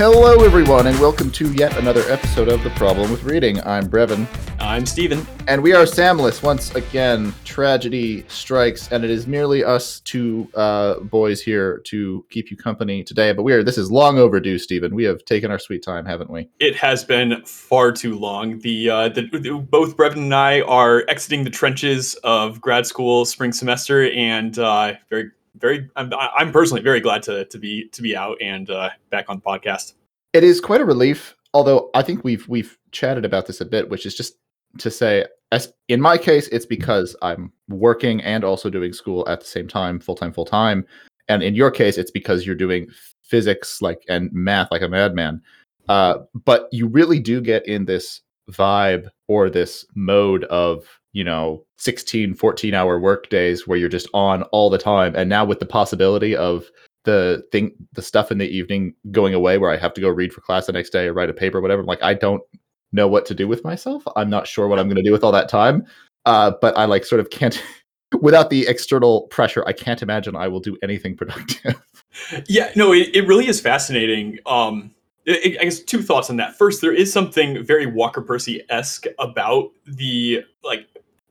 Hello, everyone, and welcome to yet another episode of The Problem with Reading. I'm Brevin. I'm Stephen. And we are Samless. Once again, tragedy strikes, and it is merely us two boys here to keep you company today. But this is long overdue, Stephen. We have taken our sweet time, haven't we? It has been far too long. Both Brevin and I are exiting the trenches of grad school spring semester, and I'm personally very glad to be out and back on the podcast. It is quite a relief, although I think we've chatted about this a bit, which is just to say, as in my case, it's because I'm working and also doing school at the same time, full time. And in your case, it's because you're doing physics and math like a madman. But you really do get in this vibe or this mode of 14-hour work days where you're just on all the time. And now with the possibility of the stuff in the evening going away where I have to go read for class the next day or write a paper or whatever, I'm like, I don't know what to do with myself. I'm not sure what I'm going to do with all that time. But I sort of can't, without the external pressure, I can't imagine I will do anything productive. Yeah, no, it really is fascinating. I guess two thoughts on that. First, there is something very Walker Percy-esque about the,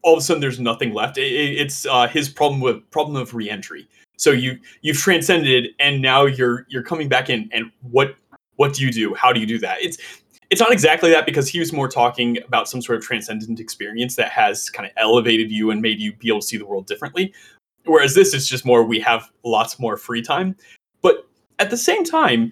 all of a sudden there's nothing left. It's his problem of reentry. So you've transcended, and now you're coming back in. And what do you do? How do you do that? It's not exactly that, because he was more talking about some sort of transcendent experience that has kind of elevated you and made you be able to see the world differently. Whereas this is just more, we have lots more free time. But at the same time,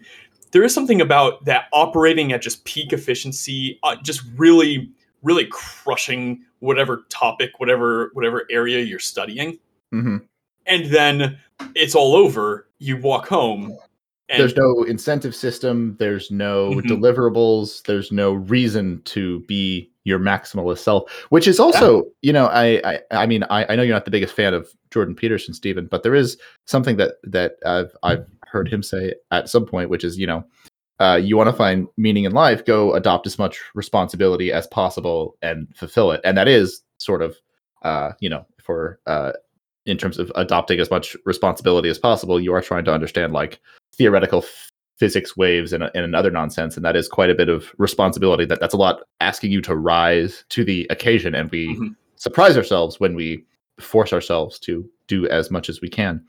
there is something about that operating at just peak efficiency, just really, really crushing whatever topic, whatever area you're studying. Mm-hmm. And then it's all over. You walk home. And there's no incentive system. There's no mm-hmm. deliverables. There's no reason to be your maximalist self, which is also, I know you're not the biggest fan of Jordan Peterson, Stephen, but there is something that I've heard him say at some point, which is, you want to find meaning in life, go adopt as much responsibility as possible and fulfill it. And that is sort of, in terms of adopting as much responsibility as possible, you are trying to understand theoretical physics waves and another nonsense. And that is quite a bit of responsibility. That's a lot asking you to rise to the occasion. And we mm-hmm. surprise ourselves when we force ourselves to do as much as we can.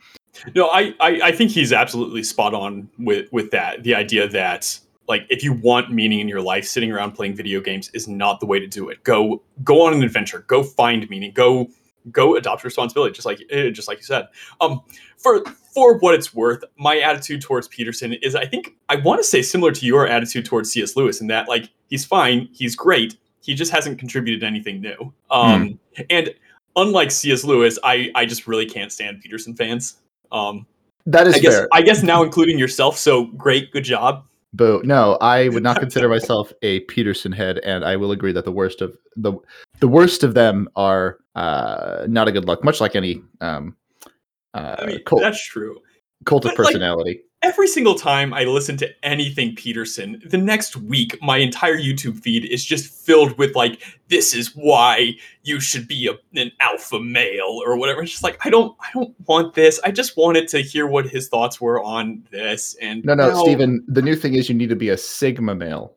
No, I think he's absolutely spot on with that. The idea that if you want meaning in your life, sitting around playing video games is not the way to do it. Go on an adventure. Go find meaning. Go adopt responsibility. Just like you said. For what it's worth, my attitude towards Peterson is, I think, I want to say similar to your attitude towards C.S. Lewis, in that he's fine, he's great, he just hasn't contributed anything new. And unlike C.S. Lewis, I just really can't stand Peterson fans. That is fair. I guess now including yourself. So great. Good job. Boo. No, I would not consider myself a Peterson head. And I will agree that the worst of them are not a good look, much like any cult. That's true. Cult of personality. Every single time I listen to anything Peterson, the next week, my entire YouTube feed is just filled with this is why you should be an alpha male or whatever. It's just I don't want this. I just wanted to hear what his thoughts were on this. And no, Stephen, the new thing is you need to be a sigma male.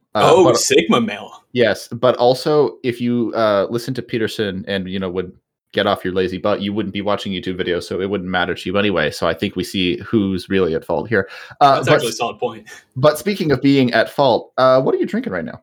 Sigma male. Yes. But also if you listen to Peterson and, would get off your lazy butt, you wouldn't be watching YouTube videos, so it wouldn't matter to you anyway. So I think we see who's really at fault here. That's actually a solid point. But speaking of being at fault, what are you drinking right now?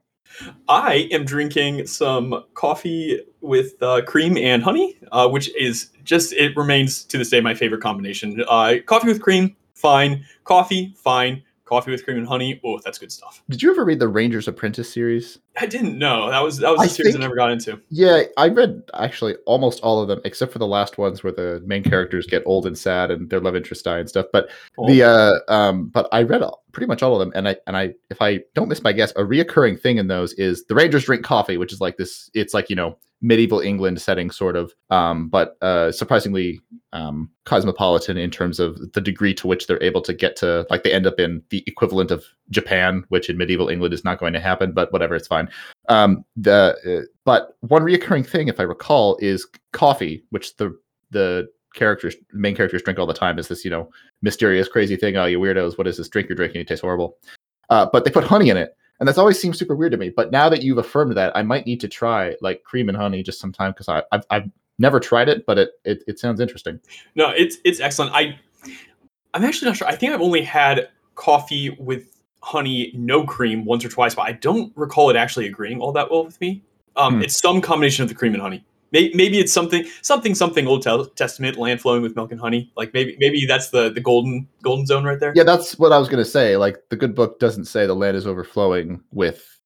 I am drinking some coffee with cream and honey, which is it remains to this day my favorite combination. Coffee with cream, fine. Coffee, fine. Coffee with cream and honey. Oh, that's good stuff. Did you ever read the Rangers Apprentice series? I didn't know. That was a series I never got into. Yeah, I read actually almost all of them, except for the last ones where the main characters get old and sad and their love interests die and stuff. But but I read pretty much all of them, and I if I don't miss my guess, a reoccurring thing in those is the Rangers drink coffee, which is this. It's medieval England setting sort of, but surprisingly cosmopolitan in terms of the degree to which they're able to get to, they end up in the equivalent of Japan, which in medieval England is not going to happen, but whatever, it's fine. But one reoccurring thing, if I recall, is coffee, which the main characters drink all the time, is this mysterious, crazy thing. Oh, you weirdos, what is this drink you're drinking? It tastes horrible. But they put honey in it. And that's always seemed super weird to me. But now that you've affirmed that, I might need to try like cream and honey just sometime, because I've never tried it, but it sounds interesting. No, it's excellent. I'm actually not sure. I think I've only had coffee with honey, no cream, once or twice, but I don't recall it actually agreeing all that well with me. It's some combination of the cream and honey. Maybe it's something Old Testament, land flowing with milk and honey. Like maybe that's the golden zone right there. Yeah, that's what I was going to say. Like the good book doesn't say the land is overflowing with,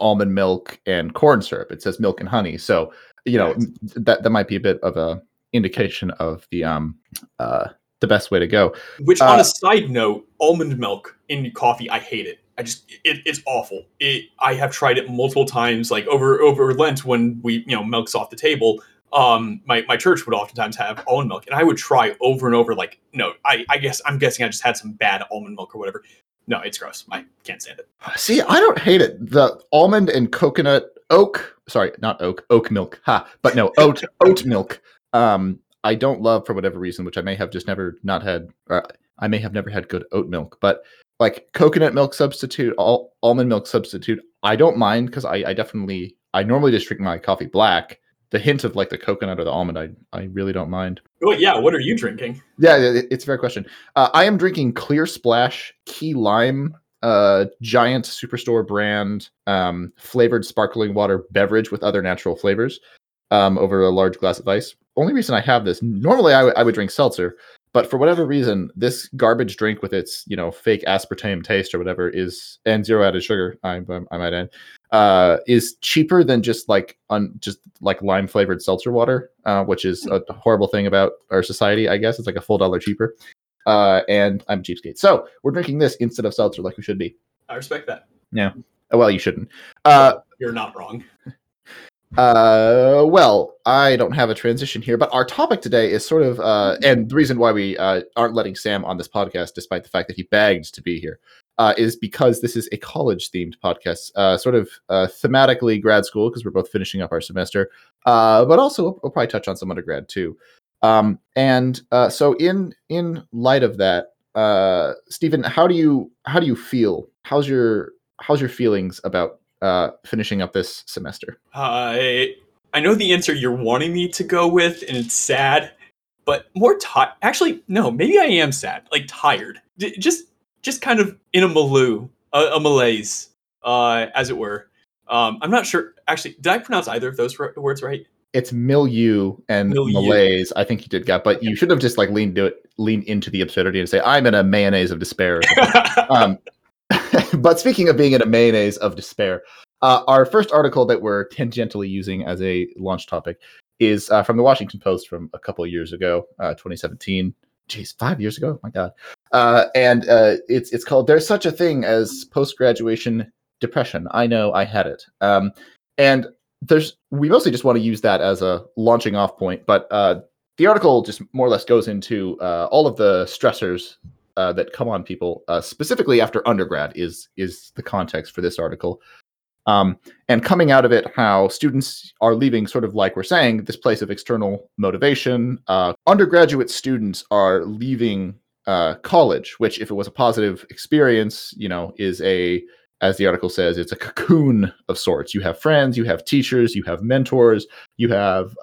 almond milk and corn syrup. It says milk and honey. So, that might be a bit of a indication of the best way to go. Which, on a side note, almond milk in coffee, I hate it. It's awful. I have tried it multiple times, like over Lent when we, milk's off the table. My church would oftentimes have almond milk, and I would try over and over, like, no, I'm guessing I just had some bad almond milk or whatever. No, it's gross. I can't stand it. See, I don't hate it. The almond and oat milk. But no, oat milk. I don't love for whatever reason, which I may have just never not had, or I may have never had good oat milk, but like coconut milk substitute, almond milk substitute, I don't mind, because I normally just drink my coffee black. The hint of like the coconut or the almond, I really don't mind. Oh yeah, what are you drinking? Yeah, it's a fair question. I am drinking Clear Splash Key Lime, Giant Superstore brand, flavored sparkling water beverage with other natural flavors, over a large glass of ice. Only reason I have this, normally I would drink seltzer, but for whatever reason, this garbage drink with its, fake aspartame taste or whatever is, and 0 added sugar, I might add, is cheaper than just like lime flavored seltzer water, which is a horrible thing about our society, I guess. It's like a full $1 cheaper. And I'm a cheapskate. So we're drinking this instead of seltzer like we should be. I respect that. Yeah. Well, you shouldn't. You're not wrong. Well, I don't have a transition here, but our topic today is sort of, and the reason why we aren't letting Sam on this podcast, despite the fact that he begged to be here, is because this is a college-themed podcast, sort of thematically grad school, because we're both finishing up our semester, but also we'll probably touch on some undergrad too. So in light of that, Stephen, how do you feel? How's your feelings about finishing up this semester? I know the answer you're wanting me to go with, and it's sad, but more tired. Actually, no, maybe I am sad, like tired, just kind of in a malaise, as it were. I'm not sure. Actually, did I pronounce either of those words right? It's milieu and malaise. I think you did get, but you should have just like leaned into the absurdity and say, I'm in a mayonnaise of despair. But speaking of being in a mayonnaise of despair, our first article that we're tangentially using as a launch topic is from the Washington Post from a couple of years ago, 2017. Jeez, 5 years ago? Oh my God. And it's called, There's Such a Thing as Post-Graduation Depression. I know, I had it. And we mostly just want to use that as a launching off point, but the article just more or less goes into all of the stressors that come on people, specifically after undergrad is the context for this article. And coming out of it, how students are leaving sort of, like we're saying, this place of external motivation. Undergraduate students are leaving college, which, if it was a positive experience, is as the article says, it's a cocoon of sorts. You have friends, you have teachers, you have mentors, you have,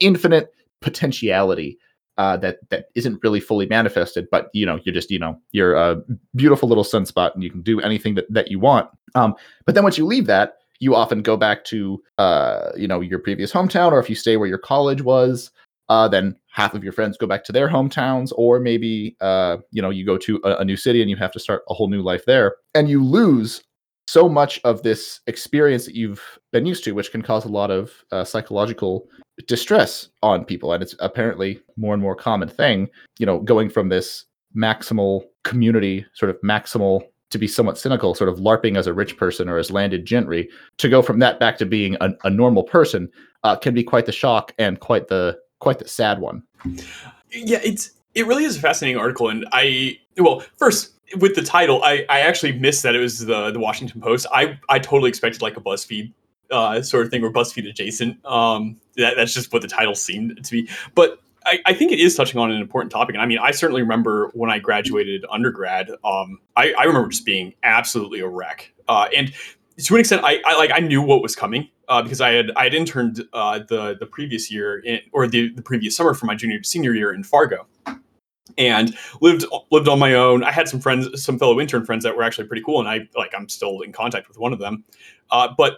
infinite potentiality. That isn't really fully manifested, but you're just, you're a beautiful little sunspot and you can do anything that you want. But then once you leave that, you often go back to, your previous hometown, or if you stay where your college was, then half of your friends go back to their hometowns, or maybe, you go to a new city and you have to start a whole new life there, and you lose so much of this experience that you've been used to, which can cause a lot of psychological distress on people. And it's apparently more and more common thing, going from this maximal community, sort of maximal, to be somewhat cynical, sort of LARPing as a rich person or as landed gentry, to go from that back to being a normal person can be quite the shock and quite the sad one. Yeah, it really is a fascinating article. And first, with the title, I actually missed that it was the Washington Post. I totally expected like a BuzzFeed sort of thing, or BuzzFeed adjacent. That's just what the title seemed to be. But I think it is touching on an important topic. And I mean, I certainly remember when I graduated undergrad, I remember just being absolutely a wreck. And to an extent, I knew what was coming because I had interned the previous year or the previous summer for my junior to senior year in Fargo. And lived on my own. I had some friends, some fellow intern friends that were actually pretty cool, and I'm still in contact with one of them. But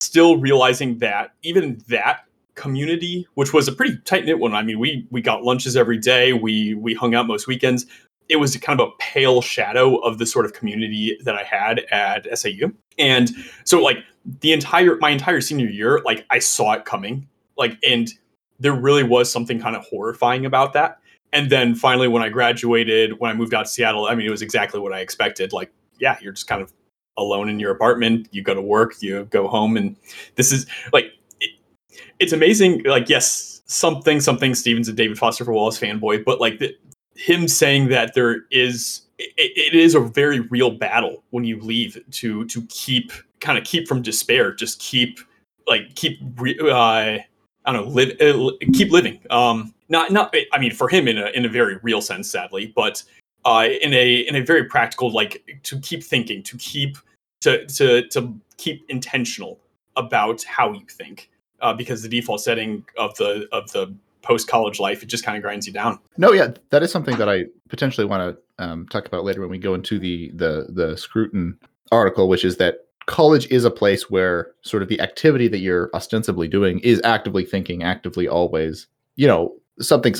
still realizing that even that community, which was a pretty tight knit one, I mean, we got lunches every day, we hung out most weekends. It was kind of a pale shadow of the sort of community that I had at SAU. And so, like my entire senior year, like I saw it coming. Like, and there really was something kind of horrifying about that. And then finally, when I graduated, when I moved out to Seattle, I mean, it was exactly what I expected. Like, yeah, you're just kind of alone in your apartment. You go to work, you go home. And this is like, it's amazing. Like, yes, something Stephen's a David Foster Wallace fanboy, but like him saying that there is, it is a very real battle when you leave to keep from despair, just keep living. Not. I mean, for him, in a very real sense, sadly, but in a very practical, like to keep thinking, to keep intentional about how you think, because the default setting of the post-college life, it just kind of grinds you down. No, yeah, that is something that I potentially want to talk about later when we go into the Scruton article, which is that college is a place where sort of the activity that you're ostensibly doing is actively thinking, actively always, you know, something.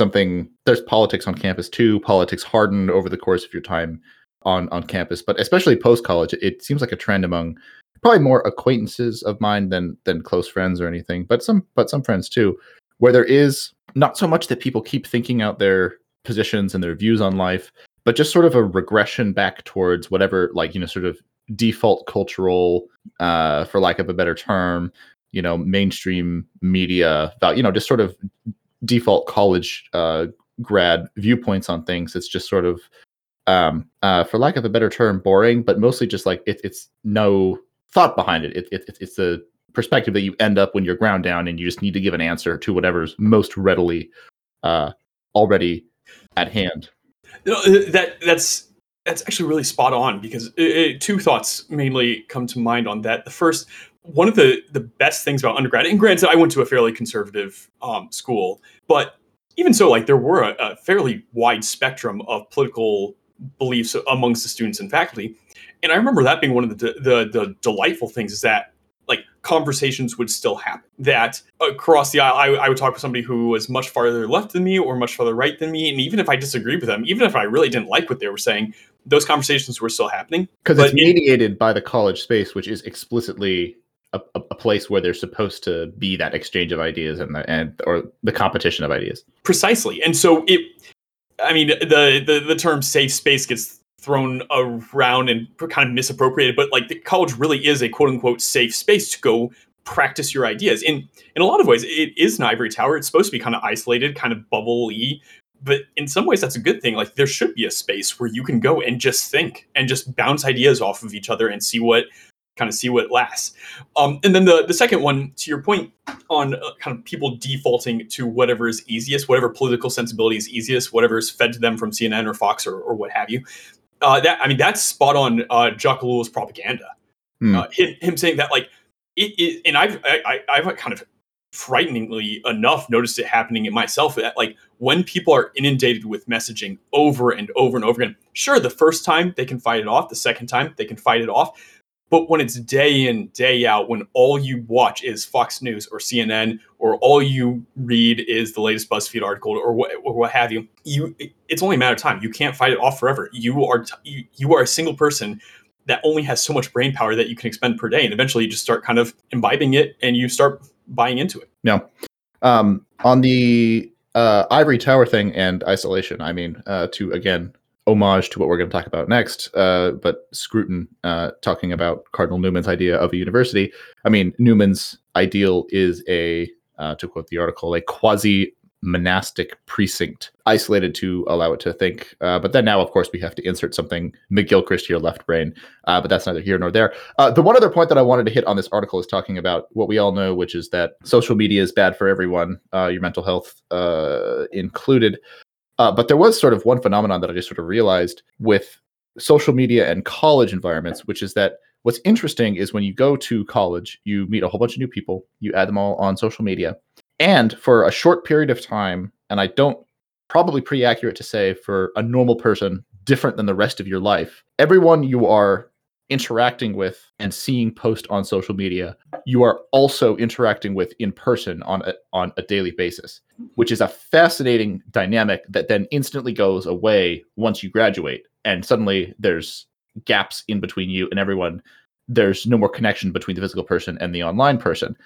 There's politics on campus too. Politics hardened over the course of your time on campus, but especially post-college, it seems like a trend among probably more acquaintances of mine than close friends or anything, but some friends too, where there is not so much that people keep thinking out their positions and their views on life, but just sort of a regression back towards whatever, like, you know, sort of default cultural, for lack of a better term, you know, mainstream media, you know, just sort of default college grad viewpoints on things. It's just sort of, for lack of a better term, boring, but mostly just like it's no thought behind it. It's the perspective that you end up when you're ground down and you just need to give an answer to whatever's most readily already at hand. No, that's actually really spot on, because two thoughts mainly come to mind on that. The first, one of the best things about undergrad, and granted, I went to a fairly conservative school, but even so, like there were a fairly wide spectrum of political beliefs amongst the students and faculty. And I remember that being one of the delightful things, is that like conversations would still happen. That across the aisle, I would talk with somebody who was much farther left than me or much farther right than me. And even if I disagreed with them, even if I really didn't like what they were saying, those conversations were still happening. Because it's mediated by the college space, which is explicitly a place where there's supposed to be that exchange of ideas and the competition of ideas. Precisely. And so the term safe space gets thrown around and kind of misappropriated, but like the college really is a quote unquote safe space to go practice your ideas. And in a lot of ways, it is an ivory tower. It's supposed to be kind of isolated, kind of bubble-y, but in some ways that's a good thing. Like there should be a space where you can go and just think and just bounce ideas off of each other and see what lasts. And then the second one, to your point on kind of people defaulting to whatever is easiest, whatever political sensibility is easiest, whatever is fed to them from CNN or Fox or what have you. That's spot on. Jacques Ellul's propaganda. Him saying that, like, it and I've kind of frighteningly enough noticed it happening in myself, that like when people are inundated with messaging over and over and over again, sure, the first time they can fight it off, the second time they can fight it off. But when it's day in, day out, when all you watch is Fox News or CNN, or all you read is the latest BuzzFeed article or what have you, it's only a matter of time. You can't fight it off forever. You are a single person that only has so much brain power that you can expend per day, and eventually you just start kind of imbibing it and you start buying into it. Yeah. On the ivory tower thing and isolation, I mean, to again, homage to what we're going to talk about next, but Scruton talking about Cardinal Newman's idea of a university. I mean, Newman's ideal is to quote the article, a quasi monastic precinct, isolated to allow it to think. But then now, of course, we have to insert something McGilchrist your left brain, but that's neither here nor there. The one other point that I wanted to hit on this article is talking about what we all know, which is that social media is bad for everyone, your mental health included. But there was sort of one phenomenon that I just sort of realized with social media and college environments, which is that what's interesting is when you go to college, you meet a whole bunch of new people, you add them all on social media. And for a short period of time, and I don't, probably pretty accurate to say for a normal person, different than the rest of your life, everyone you are interacting with and seeing post on social media, you are also interacting with in person on a daily basis, which is a fascinating dynamic that then instantly goes away once you graduate. And suddenly there's gaps in between you and everyone. There's no more connection between the physical person and the online person.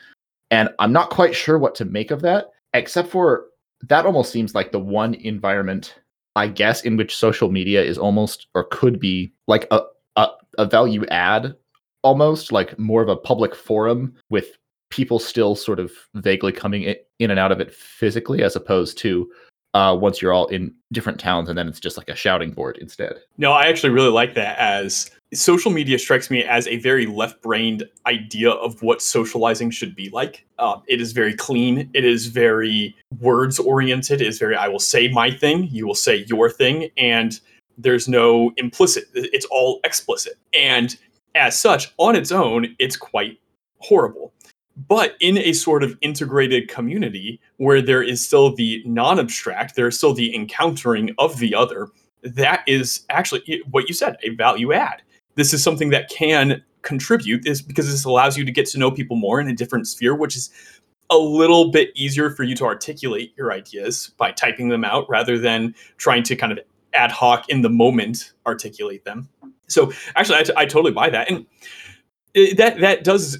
And I'm not quite sure what to make of that, except for that almost seems like the one environment, I guess, in which social media is almost, or could be, like a value add, almost like more of a public forum with people still sort of vaguely coming in and out of it physically, as opposed to once you're all in different towns and then it's just like a shouting board instead. No, I actually really like that, as social media strikes me as a very left-brained idea of what socializing should be like. It is very clean. It is very words-oriented. It is very, I will say my thing, you will say your thing, and there's no implicit. It's all explicit. And as such, on its own, it's quite horrible. But in a sort of integrated community where there is still the non-abstract, there is still the encountering of the other, that is actually what you said, a value add. This is something that can contribute, is because this allows you to get to know people more in a different sphere, which is a little bit easier for you to articulate your ideas by typing them out rather than trying to kind of ad hoc in the moment articulate them. So actually, I totally buy that. And that does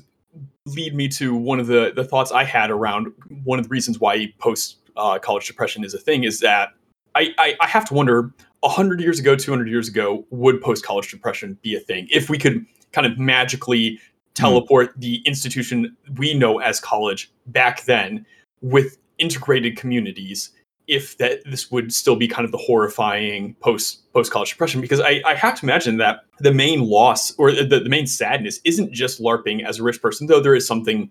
lead me to one of the thoughts I had around one of the reasons why post-college depression is a thing, is that I have to wonder, 100 years ago, 200 years ago, would post-college depression be a thing? If we could kind of magically teleport the institution we know as college back then with integrated communities, if that this would still be kind of the horrifying post-college depression, because I have to imagine that the main loss or the main sadness isn't just LARPing as a rich person, though there is something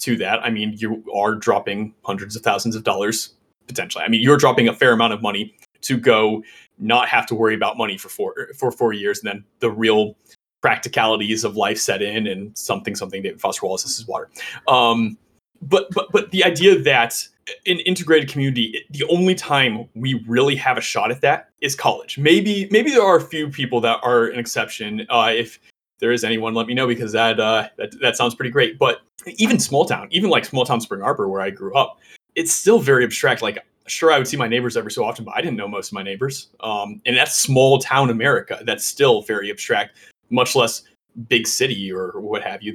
to that. I mean, you are dropping hundreds of thousands of dollars, potentially. I mean, you're dropping a fair amount of money to go not have to worry about money for 4 years, and then the real practicalities of life set in, and something David Foster Wallace, this is water. But the idea that an integrated community, the only time we really have a shot at that is college. Maybe there are a few people that are an exception. If there is anyone, let me know, because that sounds pretty great. But even small town Spring Arbor, where I grew up, it's still very abstract. Like, sure, I would see my neighbors every so often, but I didn't know most of my neighbors. And that's small town America. That's still very abstract, much less big city or what have you.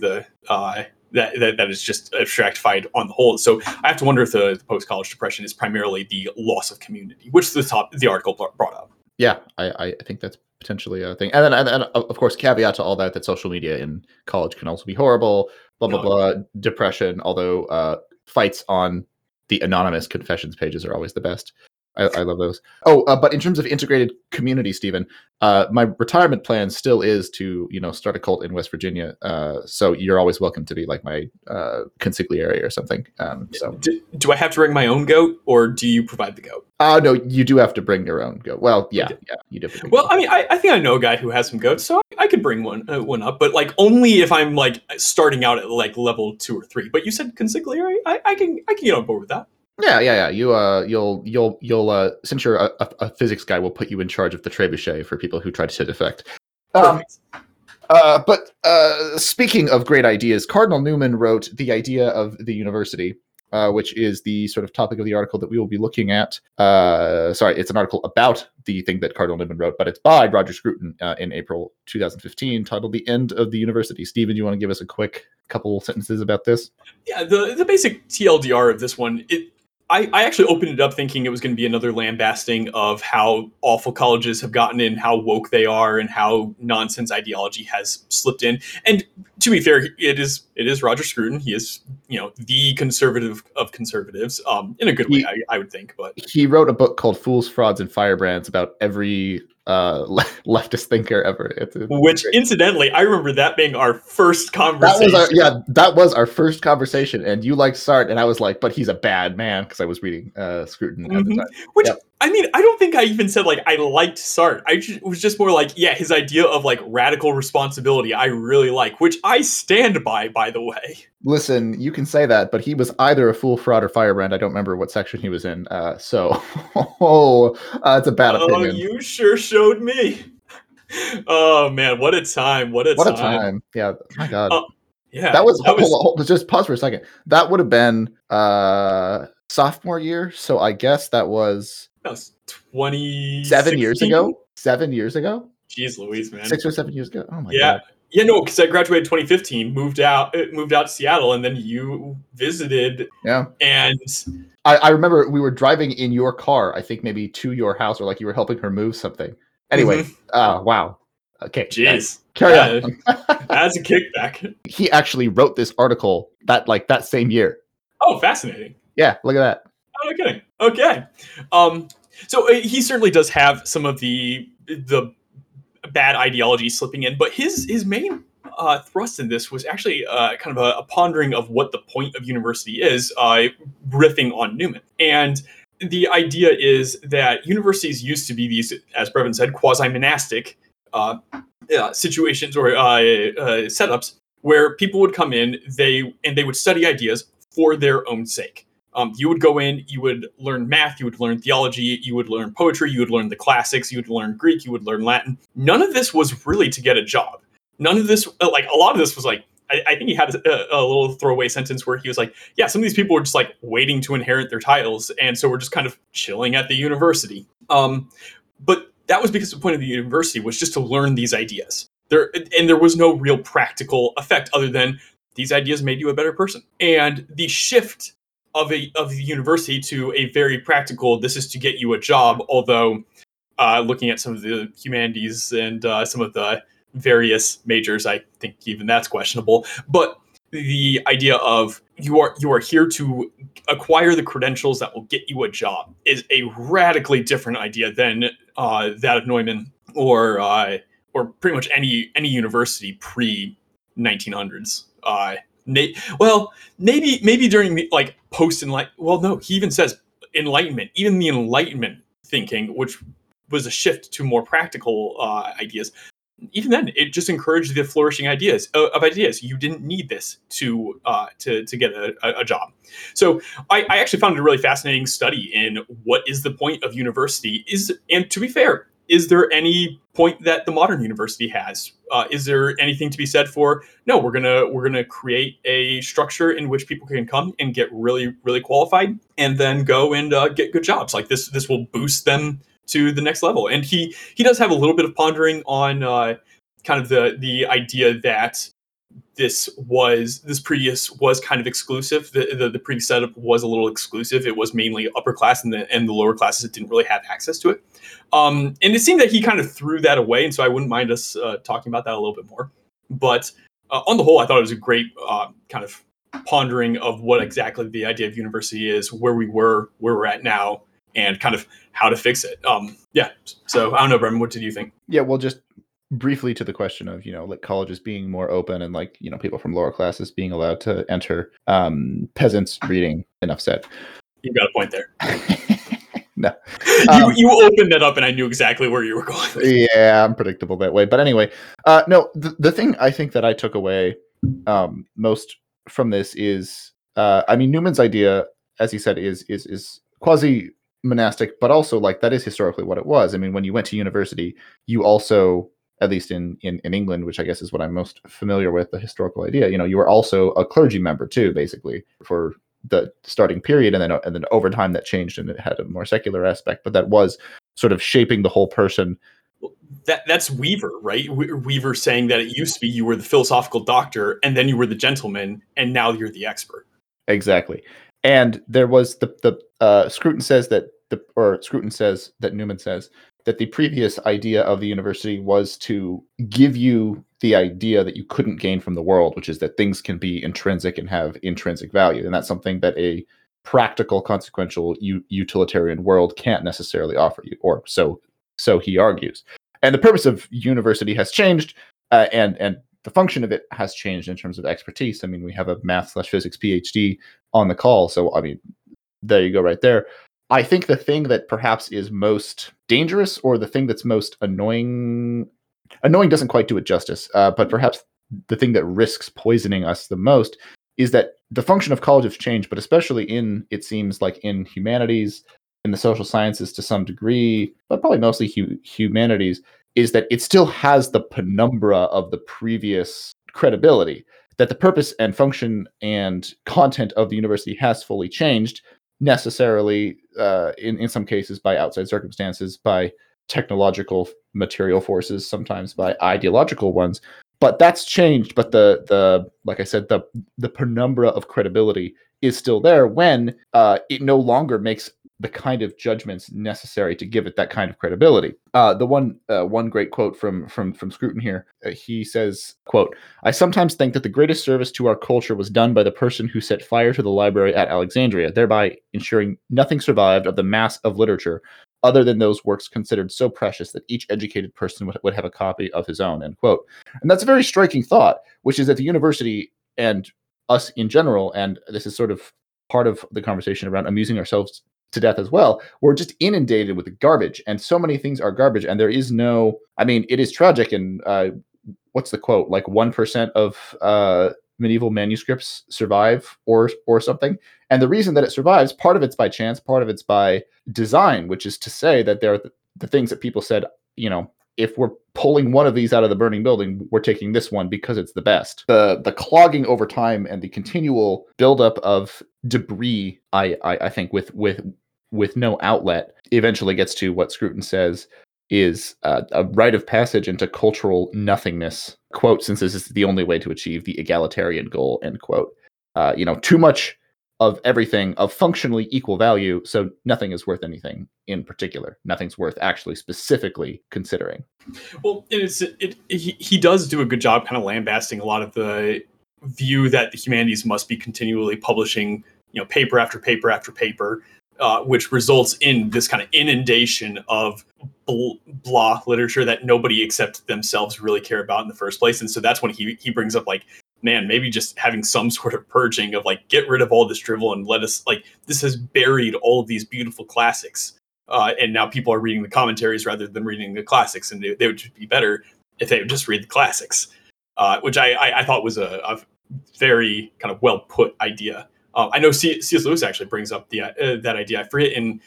That is just abstractified on the whole. So I have to wonder if the post-college depression is primarily the loss of community, which the article brought up. Yeah, I think that's potentially a thing. And then of course, caveat to all that social media in college can also be horrible, blah, blah, blah, depression, although fights on the anonymous confessions pages are always the best. I love those. But in terms of integrated community, Stephen, my retirement plan still is to, start a cult in West Virginia. So you're always welcome to be like my consigliere or something. Do I have to bring my own goat, or do you provide the goat? No, you do have to bring your own goat. Well, yeah, you do. Well, I mean, I think I know a guy who has some goats, so I could bring one up, but like only if I'm like starting out at like level 2 or 3. But you said consigliere, I can get on board with that. Yeah. You'll since you're a physics guy, we'll put you in charge of the trebuchet for people who try to defect. But speaking of great ideas, Cardinal Newman wrote The Idea of the University, which is the sort of topic of the article that we will be looking at. It's an article about the thing that Cardinal Newman wrote, but it's by Roger Scruton in April 2015, titled "The End of the University." Stephen, you want to give us a quick couple sentences about this? Yeah, the basic TLDR of this one. I actually opened it up thinking it was going to be another lambasting of how awful colleges have gotten and how woke they are and how nonsense ideology has slipped in. And to be fair, it is It is Roger Scruton. He is, you know, the conservative of conservatives, in a good way, I would think. But he wrote a book called Fools, Frauds, and Firebrands about every leftist thinker ever. Which, incidentally, I remember that being our first conversation. That was our first conversation. And you liked Sartre, and I was like, but he's a bad man, because I was reading Scruton at the time. Which, yep. I mean, I don't think I even said, like, I liked Sartre. It was just more like, yeah, his idea of, like, radical responsibility I really like, which I stand by the way. Listen, you can say that, but he was either a fool, fraud, or firebrand. I don't remember what section he was in. It's a bad opinion. Oh, you sure showed me. Oh, man, what a time. What a time. Yeah, my God. Yeah. That was just pause for a second. That would have been sophomore year, so I guess that was... That was 27 years ago? 7 years ago? Jeez Louise, man. 6 or 7 years ago? Oh, my God. Yeah, no, because I graduated 2015, moved out to Seattle, and then you visited. Yeah. And I remember we were driving in your car, I think maybe to your house, or like you were helping her move something. Anyway, wow. Okay. Jeez. Carry on. That's a kickback. He actually wrote this article that same year. Oh, fascinating. Yeah, look at that. Oh, no kidding. Okay. So he certainly does have some of the bad ideology slipping in, but his main thrust in this was actually kind of a pondering of what the point of university is, riffing on Newman. And the idea is that universities used to be these, as Brevin said, quasi-monastic situations or setups where people would come in, they would study ideas for their own sake. You would go in, you would learn math, you would learn theology, you would learn poetry, you would learn the classics, you would learn Greek, you would learn Latin. None of this was really to get a job. None of this, like a lot of this was like, I think he had a little throwaway sentence where he was like, yeah, some of these people were just like waiting to inherit their titles. And so we're just kind of chilling at the university. But that was because the point of the university was just to learn these ideas. There was no real practical effect other than these ideas made you a better person. And the shift of the university to a very practical, this is to get you a job, although looking at some of the humanities and some of the various majors, I think even that's questionable. But the idea of you are here to acquire the credentials that will get you a job is a radically different idea than that of Neumann or pretty much any university pre-1900s. Maybe during the like post enlightenment. Well, no, he even says enlightenment, even the enlightenment thinking, which was a shift to more practical ideas. Even then, it just encouraged the flourishing ideas. You didn't need this to get a job. So I actually found it a really fascinating study in what is the point of university is. And to be fair, is there any point that the modern university has? Is there anything to be said for, no, we're gonna create a structure in which people can come and get really, really qualified and then go and get good jobs. Like this will boost them to the next level. And he does have a little bit of pondering on kind of the idea that this previous was kind of exclusive. The previous setup was a little exclusive. It was mainly upper class, and the lower classes that didn't really have access to it. And it seemed that he kind of threw that away, and so I wouldn't mind us talking about that a little bit more. But on the whole, I thought it was a great kind of pondering of what exactly the idea of university is, where we were, where we're at now, and kind of how to fix it. Yeah. So I don't know, Brevin, what did you think? Yeah, well, just briefly to the question of, you know, like colleges being more open and like, you know, people from lower classes being allowed to enter, peasants reading, enough said. You got a point there. No. You opened it up and I knew exactly where you were going. Yeah, I'm predictable that way. But anyway, no, the thing I think that I took away most from this is, I mean, Newman's idea, as he said, is quasi monastic, but also like that is historically what it was. I mean, when you went to university, you also, at least in England, which I guess is what I'm most familiar with, the historical idea, you know, you were also a clergy member too, basically, for the starting period. And then over time that changed and it had a more secular aspect, but that was sort of shaping the whole person. That's Weaver, right? Weaver saying that it used to be you were the philosophical doctor and then you were the gentleman and now you're the expert. Exactly. And there was Scruton says that Scruton says that Newman says that the previous idea of the university was to give you the idea that you couldn't gain from the world, which is that things can be intrinsic and have intrinsic value. And that's something that a practical, consequential, utilitarian world can't necessarily offer you, or so he argues. And the purpose of university has changed, and the function of it has changed in terms of expertise. I mean, we have a math/physics PhD on the call. So, I mean, there you go right there. I think the thing that perhaps is most dangerous, or the thing that's most annoying doesn't quite do it justice, but perhaps the thing that risks poisoning us the most is that the function of college has changed, but especially in humanities, in the social sciences to some degree, but probably mostly humanities, is that it still has the penumbra of the previous credibility, that the purpose and function and content of the university has fully changed, necessarily in some cases by outside circumstances, by technological material forces, sometimes by ideological ones. But that's changed, but the like I said, the penumbra of credibility is still there when it no longer makes the kind of judgments necessary to give it that kind of credibility. The one great quote from Scruton here, he says, quote, "I sometimes think that the greatest service to our culture was done by the person who set fire to the library at Alexandria, thereby ensuring nothing survived of the mass of literature other than those works considered so precious that each educated person would have a copy of his own," end quote. And that's a very striking thought, which is that the university and us in general, and this is sort of part of the conversation around amusing ourselves to death as well, we're just inundated with garbage, and so many things are garbage, and there is no, I mean, it is tragic, and what's the quote, like 1% of medieval manuscripts survive or something, and the reason that it survives, part of it's by chance, part of it's by design, which is to say that there are the things that people said, you know, if we're pulling one of these out of the burning building, we're taking this one because it's the best. The clogging over time and the continual buildup of debris, I think, with no outlet, eventually gets to what Scruton says is a rite of passage into cultural nothingness. Quote, "Since this is the only way to achieve the egalitarian goal," end quote. You know, too much of everything of functionally equal value, so nothing is worth anything in particular. Nothing's worth actually specifically considering. Well, he does do a good job kind of lambasting a lot of the view that the humanities must be continually publishing, you know, paper after paper after paper, which results in this kind of inundation of blah literature that nobody except themselves really care about in the first place. And so that's when he brings up, like, man, maybe just having some sort of purging of, like, get rid of all this drivel and let us, like, this has buried all of these beautiful classics. And now people are reading the commentaries rather than reading the classics. And they would just be better if they would just read the classics, which I thought was a very kind of well put idea. I know C.S. Lewis actually brings up that idea. I forget, and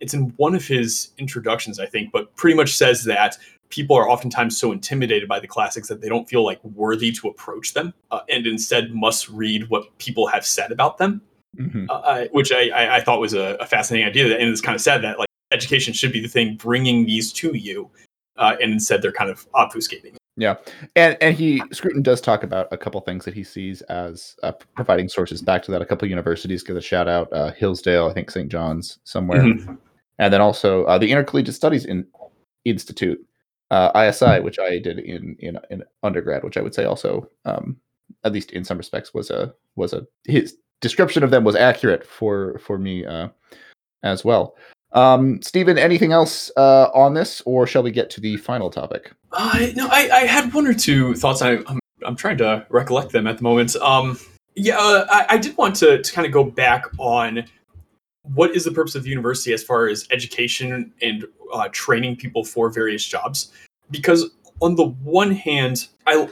it's in one of his introductions, I think, but pretty much says that people are oftentimes so intimidated by the classics that they don't feel, like, worthy to approach them, and instead must read what people have said about them, mm-hmm. Which I thought was a fascinating idea. And it's kind of sad that, like, education should be the thing bringing these to you, and instead they're kind of obfuscating. Yeah. And Scruton does talk about a couple things that he sees as providing sources back to that. A couple universities give a shout out, Hillsdale, I think St. John's somewhere. Mm-hmm. And then also the Intercollegiate Studies Institute, ISI, which I did in undergrad, which I would say also, at least in some respects, was his description of them was accurate for me as well. Stephen, anything else on this, or shall we get to the final topic? No, I had one or two thoughts. I'm trying to recollect them at the moment. I did want to kind of go back on what is the purpose of the university as far as education and training people for various jobs, because on the one hand I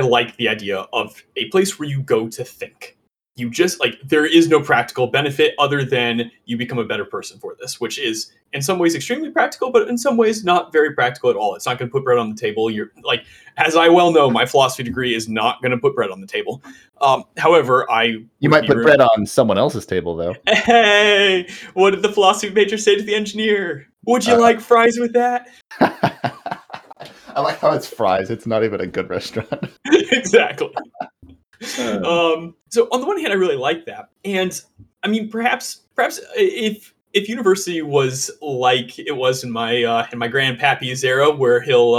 like the idea of a place where you go to think. You just, like, there is no practical benefit other than you become a better person for this, which is in some ways extremely practical, but in some ways not very practical at all. It's not going to put bread on the table. You're, like, as I well know, my philosophy degree is not going to put bread on the table. However, you might put bread on someone else's table, though. Hey, what did the philosophy major say to the engineer? Would you like fries with that? I like how it's fries. It's not even a good restaurant. Exactly. So on the one hand, I really like that, and I mean, perhaps if if university was like it was in my grandpappy's era, where he'll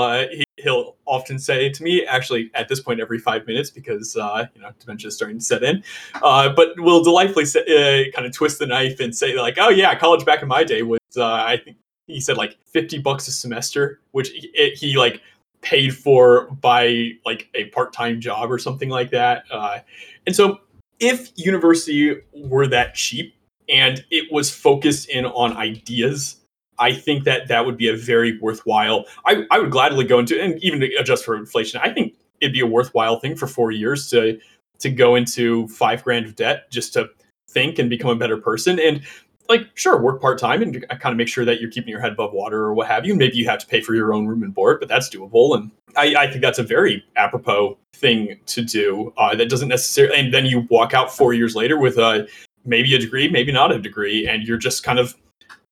often say to me, actually at this point every 5 minutes, because dementia is starting to set in, but will delightfully say, kind of twist the knife and say like, oh yeah, college back in my day was I think he said like $50 a semester, which he like paid for by like a part-time job or something like that. And so if university were that cheap and it was focused in on ideas, I think that that would be a very worthwhile, I would gladly go into, and even to adjust for inflation, I think it'd be a worthwhile thing for 4 years to go into $5,000 of debt just to think and become a better person. And like, sure, work part-time and kind of make sure that you're keeping your head above water or what have you. Maybe you have to pay for your own room and board, but that's doable. And I think that's a very apropos thing to do that doesn't necessarily, and then you walk out 4 years later with maybe a degree, maybe not a degree, and you're just kind of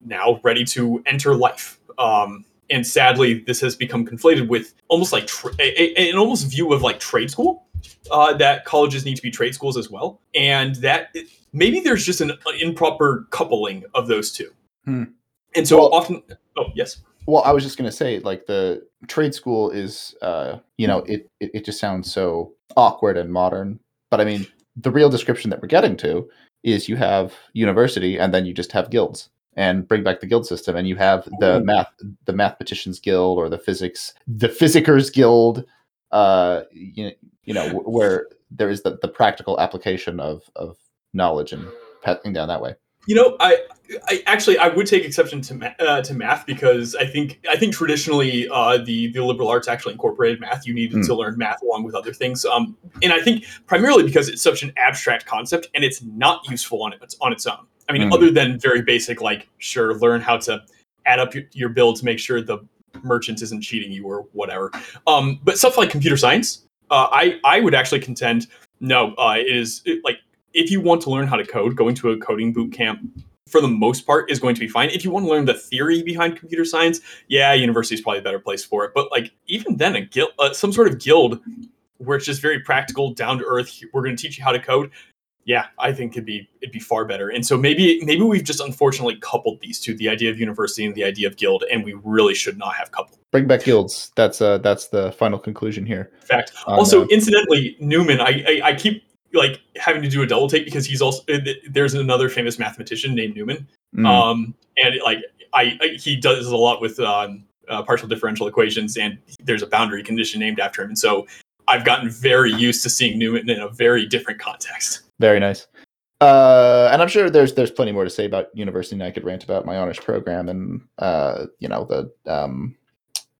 now ready to enter life. And sadly, this has become conflated with almost like an almost view of like trade school, that colleges need to be trade schools as well. And that maybe there's just an improper coupling of those two. Hmm. And so often, oh, yes. Well, I was just going to say, like, the trade school is, it just sounds so awkward and modern. But I mean, the real description that we're getting to is you have university and then you just have guilds. And bring back the guild system, and you have the mathematicians guild, or the physikers guild, where there is the practical application of knowledge and passing down that way. You know, I would take exception to math, because I think traditionally the liberal arts actually incorporated math. You needed to learn math along with other things, and I think primarily because it's such an abstract concept and it's not useful on its own. I mean, other than very basic, like, sure, learn how to add up your bill to make sure the merchant isn't cheating you or whatever. But stuff like computer science, I would actually contend, if you want to learn how to code, going to a coding boot camp, for the most part, is going to be fine. If you want to learn the theory behind computer science, university is probably a better place for it. But, like, even then, a guild, some sort of guild where it's just very practical, down to earth, we're going to teach you how to code. Yeah, I think it'd be far better. And so maybe we've just unfortunately coupled these two, the idea of university and the idea of guild, and we really should not have coupled. Bring back guilds. That's the final conclusion here. In fact. Also, incidentally, Newman, I keep like having to do a double take, because he's also, there's another famous mathematician named Newman. And like he does a lot with partial differential equations, and there's a boundary condition named after him. And so I've gotten very used to seeing Newman in a very different context. Very nice. And I'm sure there's plenty more to say about university, and I could rant about my honors program and,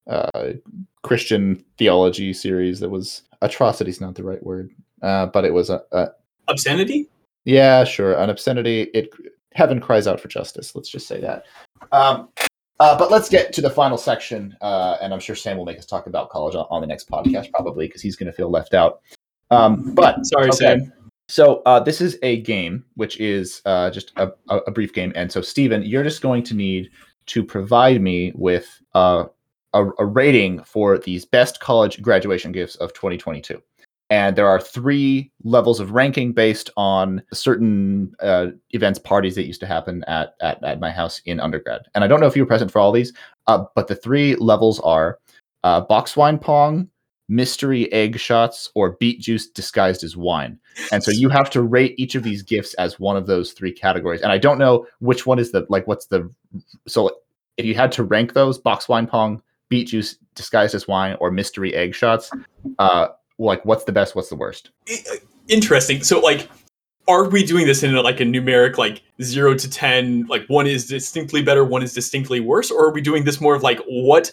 the Christian theology series that was, atrocity's not the right word, but it was a obscenity? Yeah, sure. An obscenity. Heaven cries out for justice. Let's just say that. But let's get to the final section, and I'm sure Sam will make us talk about college on the next podcast, probably, because he's going to feel left out. Sam. So this is a game, which is just a brief game. And so, Stephen, you're just going to need to provide me with a rating for these best college graduation gifts of 2022. And there are 3 levels of ranking based on certain events, parties that used to happen at my house in undergrad. And I don't know if you were present for all these, but the 3 levels are box wine pong, mystery egg shots, or beet juice disguised as wine. And so you have to rate each of these gifts as one of those 3 categories. And I don't know which one is so if you had to rank those, box wine pong, beet juice disguised as wine, or mystery egg shots, what's the best, what's the worst? Interesting. So like, are we doing this in a numeric, 0 to 10, like one is distinctly better, one is distinctly worse? Or are we doing this more of like, what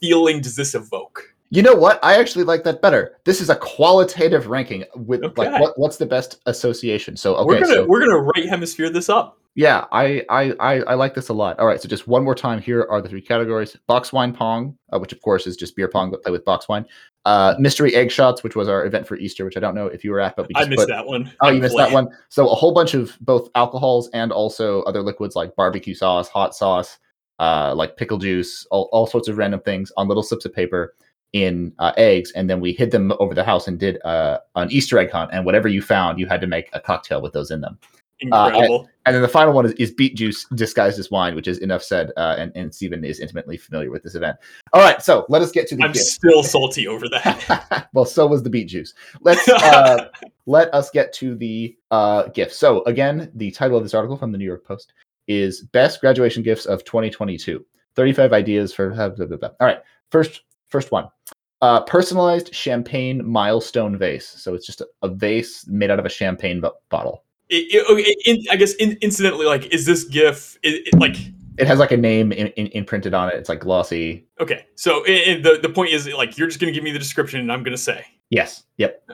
feeling does this evoke? You know what? I actually like that better. This is a qualitative ranking with what's the best association. So okay, we're gonna right hemisphere this up. Yeah, I like this a lot. All right, so just one more time. Here are the 3 categories: box wine pong, which of course is just beer pong but play with box wine. Mystery egg shots, which was our event for Easter, which I don't know if you were at, but we I missed that one. Oh, you missed that one. So a whole bunch of both alcohols and also other liquids like barbecue sauce, hot sauce, like pickle juice, all sorts of random things on little slips of paper. In eggs, and then we hid them over the house and did an Easter egg hunt, and whatever you found, you had to make a cocktail with those in them. Incredible. And then the final one is beet juice disguised as wine, which is enough said. And Stephen is intimately familiar with this event. All right, so let us get to the. I'm still salty over that. Well, so was the beet juice. Let us get to the gift. So again, the title of this article from the New York Post is "Best Graduation Gifts of 2022: 35 Ideas for." Blah, blah, blah. All right, first one. Personalized champagne milestone vase. So it's just a vase made out of a champagne bottle. Incidentally, like, is this GIF, like... It has, like, a name imprinted on it. It's, like, glossy. Okay. So the point is, like, you're just going to give me the description and I'm going to say. Yes. Yep.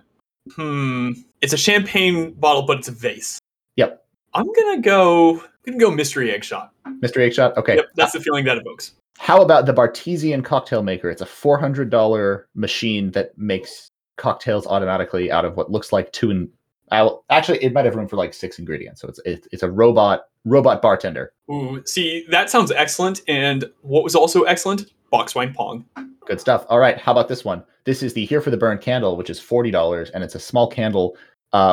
It's a champagne bottle, but it's a vase. Yep. I'm going to go mystery egg shot. Mystery egg shot? Okay. Yep, that's the feeling that evokes. How about the Bartesian cocktail maker? It's a $400 machine that makes cocktails automatically out of what looks like two and actually it might have room for like six ingredients. So it's a robot bartender. Ooh, see, that sounds excellent. And what was also excellent? Box wine pong. Good stuff. All right, how about this one? This is the Here for the Burn candle, which is $40, and it's a small candle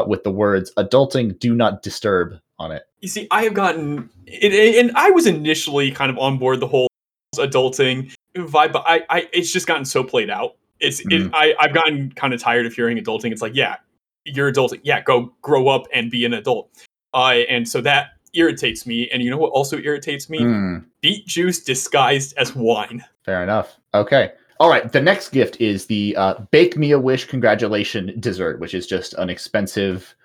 with the words "Adulting, do not disturb" on it. You see, I have gotten it, and I was initially kind of on board the whole adulting vibe, but it's just gotten so played out. I've gotten kind of tired of hearing adulting. It's like, yeah, you're adulting. Yeah, go grow up and be an adult. And so that irritates me. And you know what also irritates me? Beet juice disguised as wine. Fair enough. Okay. All right. The next gift is the Bake Me a Wish Congratulation dessert, which is just an expensive,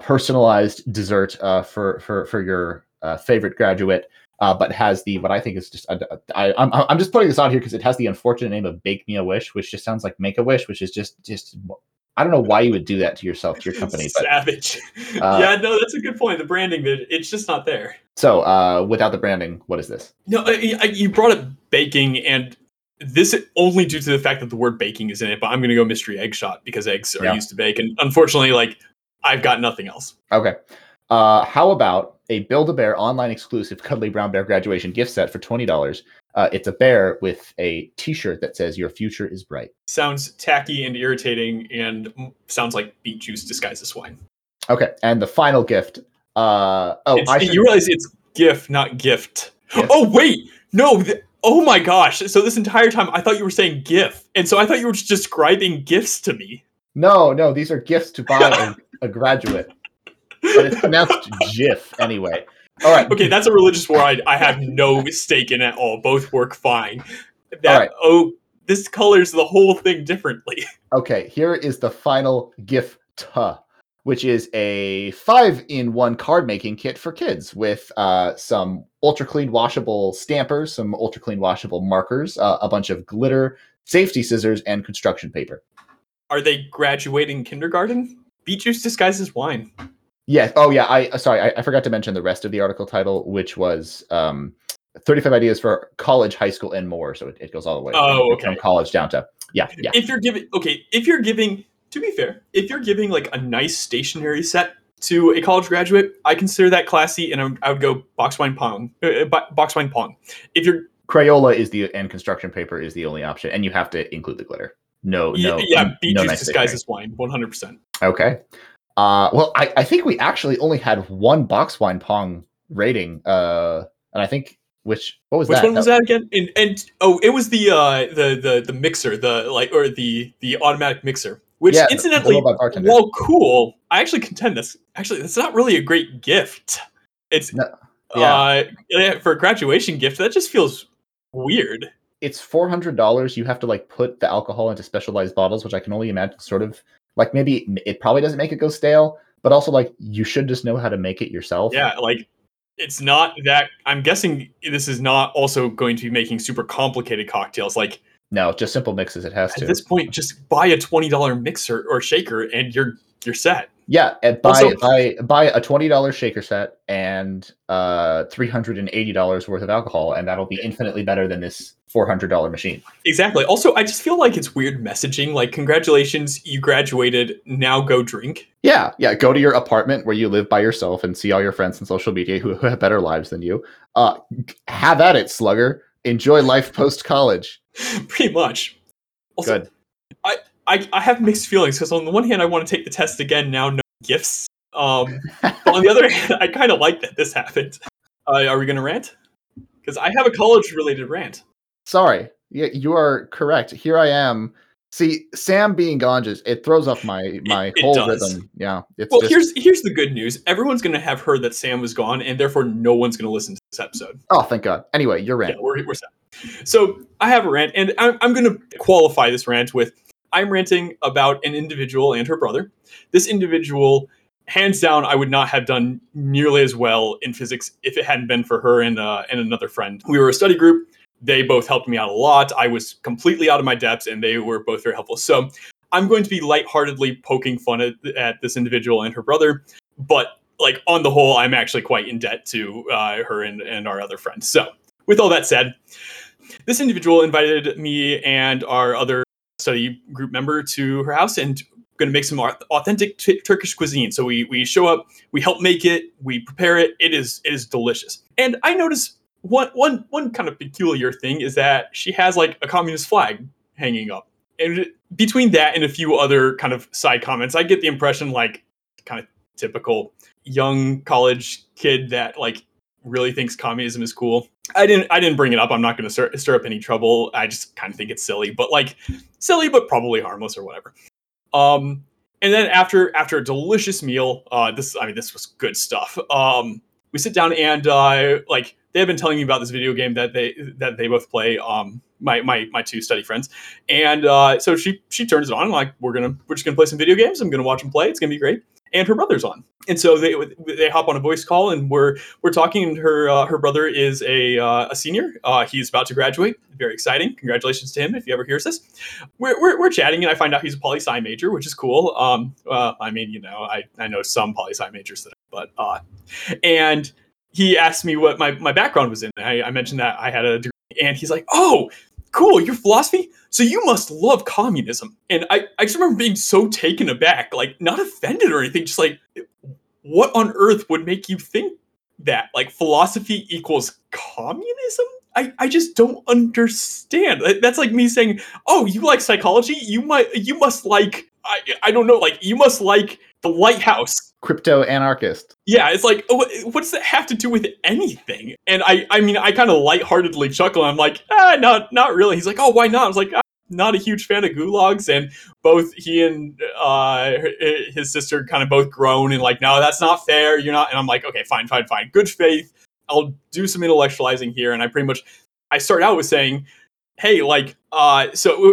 personalized dessert for your favorite graduate. But has the what I think is just I'm just putting this out here because it has the unfortunate name of Bake Me a Wish, which just sounds like Make a Wish, which is just I don't know why you would do that to yourself, to your company. Savage. But, yeah, no, that's a good point. The branding, it's just not there. So without the branding, what is this? No, you brought up baking, and this only due to the fact that the word baking is in it. But I'm going to go mystery egg shot because eggs are used to bake, and unfortunately, like I've got nothing else. Okay. How about a Build-A-Bear online exclusive Cuddly Brown Bear graduation gift set for $20. It's a bear with a t-shirt that says "Your future is bright." Sounds tacky and irritating, and sounds like beet juice disguised as wine. Okay, and the final gift. You realize it's GIF, not gift. Yes. Oh, wait! No! Oh my gosh! So this entire time, I thought you were saying GIF, and so I thought you were just describing gifts to me. No, these are gifts to buy a graduate. But it's pronounced GIF anyway. All right. Okay, that's a religious war I have no stake in at all. Both work fine. All right. Oh, this colors the whole thing differently. Okay, here is the final GIF, which is a 5-in-1 card making kit for kids with some ultra clean washable stampers, some ultra clean washable markers, a bunch of glitter, safety scissors, and construction paper. Are they graduating kindergarten? Beet juice disguises wine. Yes. Oh, yeah. I forgot to mention the rest of the article title, which was 35 ideas for college, high school, and more. So it goes all the way from college down to yeah. If you're giving like a nice stationery set to a college graduate, I consider that classy, and I would go box wine pong. Box wine pong. If you're Crayola and construction paper is the only option, and you have to include the glitter. No. Yeah. Beet juice disguises wine. 100%. Okay. Well, I think we actually only had one box wine pong rating, and I think which one was that again? And it was the mixer, the automatic mixer. Which incidentally, while cool, I actually contend this. Actually, that's not really a great gift. It's for a graduation gift. That just feels weird. It's $400. You have to like put the alcohol into specialized bottles, which I can only imagine sort of. Like maybe it probably doesn't make it go stale, but also like you should just know how to make it yourself. Yeah, like it's not that I'm guessing this is not also going to be making super complicated cocktails. Like no, just simple mixes. It has to. At this point, just buy a $20 mixer or shaker and you're set. Yeah, and buy a $20 shaker set and $380 worth of alcohol, and that'll be infinitely better than this $400 machine. Exactly. Also, I just feel like it's weird messaging. Like, congratulations, you graduated. Now go drink. Yeah. Go to your apartment where you live by yourself and see all your friends on social media who have better lives than you. Have at it, slugger. Enjoy life post college. Pretty much. Also, good. I have mixed feelings because on the one hand, I want to take the test again now, no gifts. But on the other hand, I kind of like that this happened. Are we going to rant? Because I have a college-related rant. Sorry. Yeah, you are correct. Here I am. See, Sam being gone, just it throws off my whole rhythm. Yeah. It's here's the good news. Everyone's going to have heard that Sam was gone, and therefore no one's going to listen to this episode. Oh, thank God. Anyway, your rant. Yeah, we're set. So I have a rant, and I'm going to qualify this rant with I'm ranting about an individual and her brother. This individual, hands down, I would not have done nearly as well in physics if it hadn't been for her and another friend. We were a study group. They both helped me out a lot. I was completely out of my depths, and they were both very helpful. So I'm going to be lightheartedly poking fun at this individual and her brother. But like on the whole, I'm actually quite in debt to her and our other friend. So with all that said, this individual invited me and our other study group member to her house and going to make some authentic Turkish cuisine. So we show up, we help make it, we prepare it. It is delicious. And I noticed one kind of peculiar thing is that she has like a communist flag hanging up. And between that and a few other kind of side comments, I get the impression like kind of typical young college kid that like really thinks communism is cool. I didn't bring it up. I'm not going to stir up any trouble. I just kind of think it's silly, but like silly, but probably harmless or whatever. And then after a delicious meal, this was good stuff. We sit down and, like they had been telling me about this video game that they both play, my two study friends. And, so she turns it on. Like we're just gonna play some video games. I'm going to watch them play. It's going to be great. And her brother's on. And so they hop on a voice call and we're talking, and her brother is a senior. He's about to graduate. Very exciting. Congratulations to him if he ever hears this. We're chatting, and I find out he's a poli-sci major, which is cool. I know some poli-sci majors that are, but and he asked me what my background was in. I mentioned that I had a degree, and he's like, "Oh, cool, your philosophy? So you must love communism." And I just remember being so taken aback, like not offended or anything, just like, what on earth would make you think that? Like philosophy equals communism? I just don't understand. That's like me saying, "Oh, you like psychology? You must like, I don't know, like you must like The Lighthouse." Crypto anarchist. Yeah, it's like, what does that have to do with anything? And I kind of lightheartedly chuckle. I'm like, not really. He's like, "Oh, why not?" I was like, I'm not a huge fan of gulags. And both he and his sister kind of both groan and like, "No, that's not fair. You're not." And I'm like, okay, fine. Good faith. I'll do some intellectualizing here. And I start out with saying, "Hey, like, I start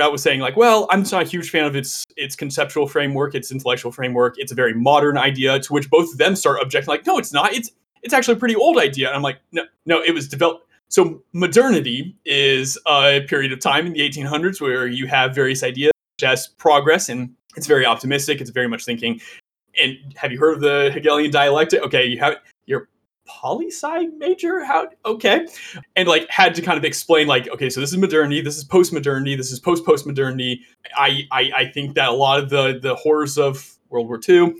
out with saying, like, well, I'm just not a huge fan of its conceptual framework, its intellectual framework. It's a very modern idea." To which both of them start objecting, like, "No, it's not. It's actually a pretty old idea." And I'm like, no, it was developed. So modernity is a period of time in the 1800s where you have various ideas such as progress, and it's very optimistic. It's very much thinking. And have you heard of the Hegelian dialectic? Okay, you have your poli-sci major? How? Okay. And like had to kind of explain like, okay, so this is modernity, this is post-modernity, this is post-post-modernity. I think that a lot of the horrors of World War II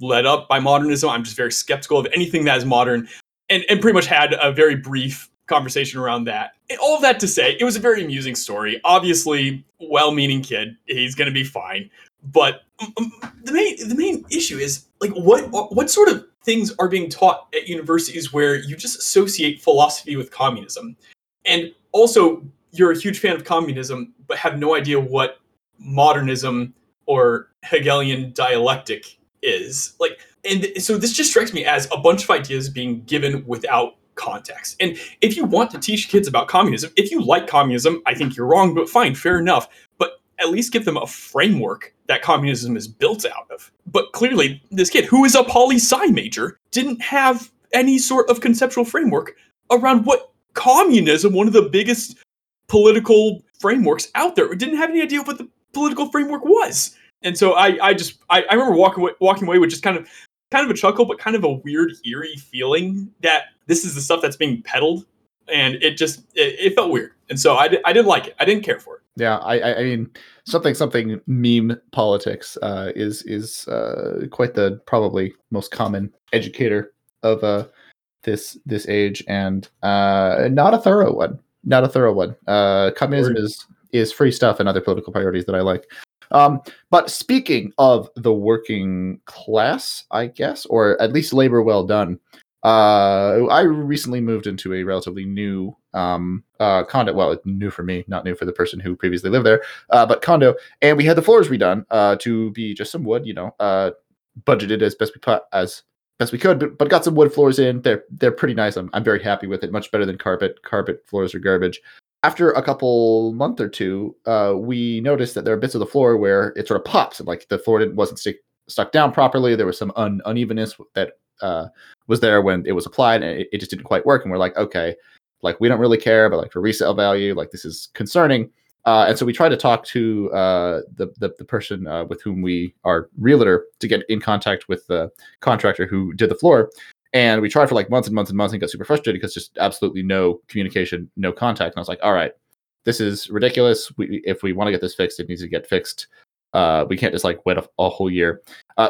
led up by modernism. I'm just very skeptical of anything that is modern, and pretty much had a very brief conversation around that. And all of that to say, it was a very amusing story. Obviously, well-meaning kid. He's going to be fine. But the main issue is like, what sort of things are being taught at universities where you just associate philosophy with communism? And also, you're a huge fan of communism, but have no idea what modernism or Hegelian dialectic is. Like, and so this just strikes me as a bunch of ideas being given without context. And if you want to teach kids about communism, if you like communism, I think you're wrong, but fine, fair enough. But at least give them a framework that communism is built out of. But clearly, this kid, who is a poli-sci major, didn't have any sort of conceptual framework around what communism, one of the biggest political frameworks out there, didn't have any idea what the political framework was. And so I remember walking away with just kind of a chuckle, but kind of a weird, eerie feeling that this is the stuff that's being peddled. And it felt weird. And so I didn't like it. I didn't care for it. Yeah, I mean, something meme politics is quite the probably most common educator of this age, and not a thorough one. Communism is free stuff and other political priorities that I like. But speaking of the working class, I guess, or at least labor well done, I recently moved into a relatively new condo. Well, it's new for me, not new for the person who previously lived there, but condo. And we had the floors redone to be just some wood, budgeted as best we could, but got some wood floors in. They're pretty nice. I'm very happy with it. Much better than carpet. Carpet floors are garbage. After a couple month or two, we noticed that there are bits of the floor where it sort of pops, and like the floor wasn't stuck down properly. There was some unevenness that was there when it was applied, and it just didn't quite work. And we're like, okay, like we don't really care, but like for resale value, like this is concerning. And so we tried to talk to the person with whom we are realtor to get in contact with the contractor who did the floor. And we tried for like months and months and months and got super frustrated because just absolutely no communication, no contact. And I was like, all right, this is ridiculous. If we want to get this fixed, it needs to get fixed. We can't just like wait a whole year.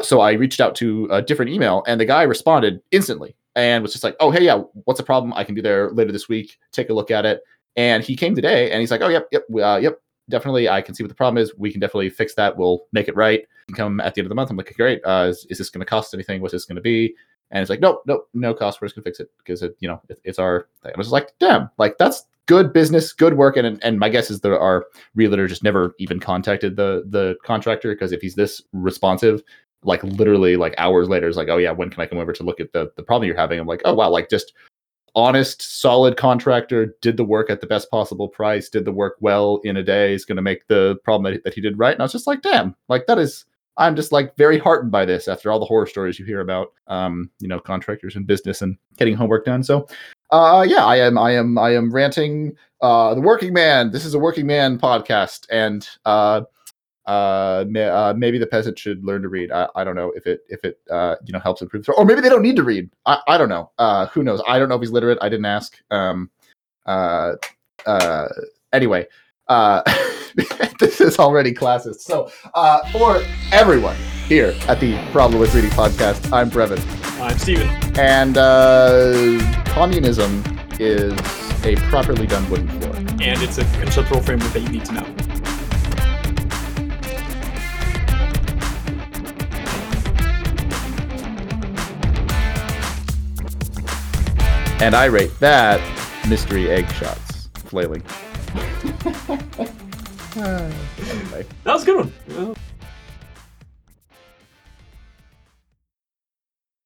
So I reached out to a different email, and the guy responded instantly and was just like, oh, hey, yeah, what's the problem? I can be there later this week. Take a look at it. And he came today and he's like, oh, yep, definitely. I can see what the problem is. We can definitely fix that. We'll make it right. Come at the end of the month. I'm like, great. Is this going to cost anything? What's this going to be? And it's like, nope, no cost. We're just going to fix it because it's our thing. I was just like, damn, like that's good business, good work. And my guess is that our realtor just never even contacted the contractor, because if he's this responsive, like literally like hours later, it's like, oh yeah, when can I come over to look at the problem you're having? I'm like, oh wow, like just honest, solid contractor, did the work at the best possible price, did the work well in a day, is going to make the problem that he did right. And I was just like, damn, like that is, I'm just like very heartened by this after all the horror stories you hear about, contractors and business and getting homework done. So, yeah, I am ranting, the working man. This is a working man podcast, and, maybe the peasant should learn to read. I don't know if it helps improve, or maybe they don't need to read. I don't know. Who knows? I don't know if he's literate. I didn't ask. Anyway, this is already classist. So, for everyone here at the Problem with Reading podcast, I'm Brevin. I'm Stephen. And communism is a properly done wooden floor. And it's a conceptual framework that you need to know. And I rate that mystery egg shots flailing. Anyway. That was a good one.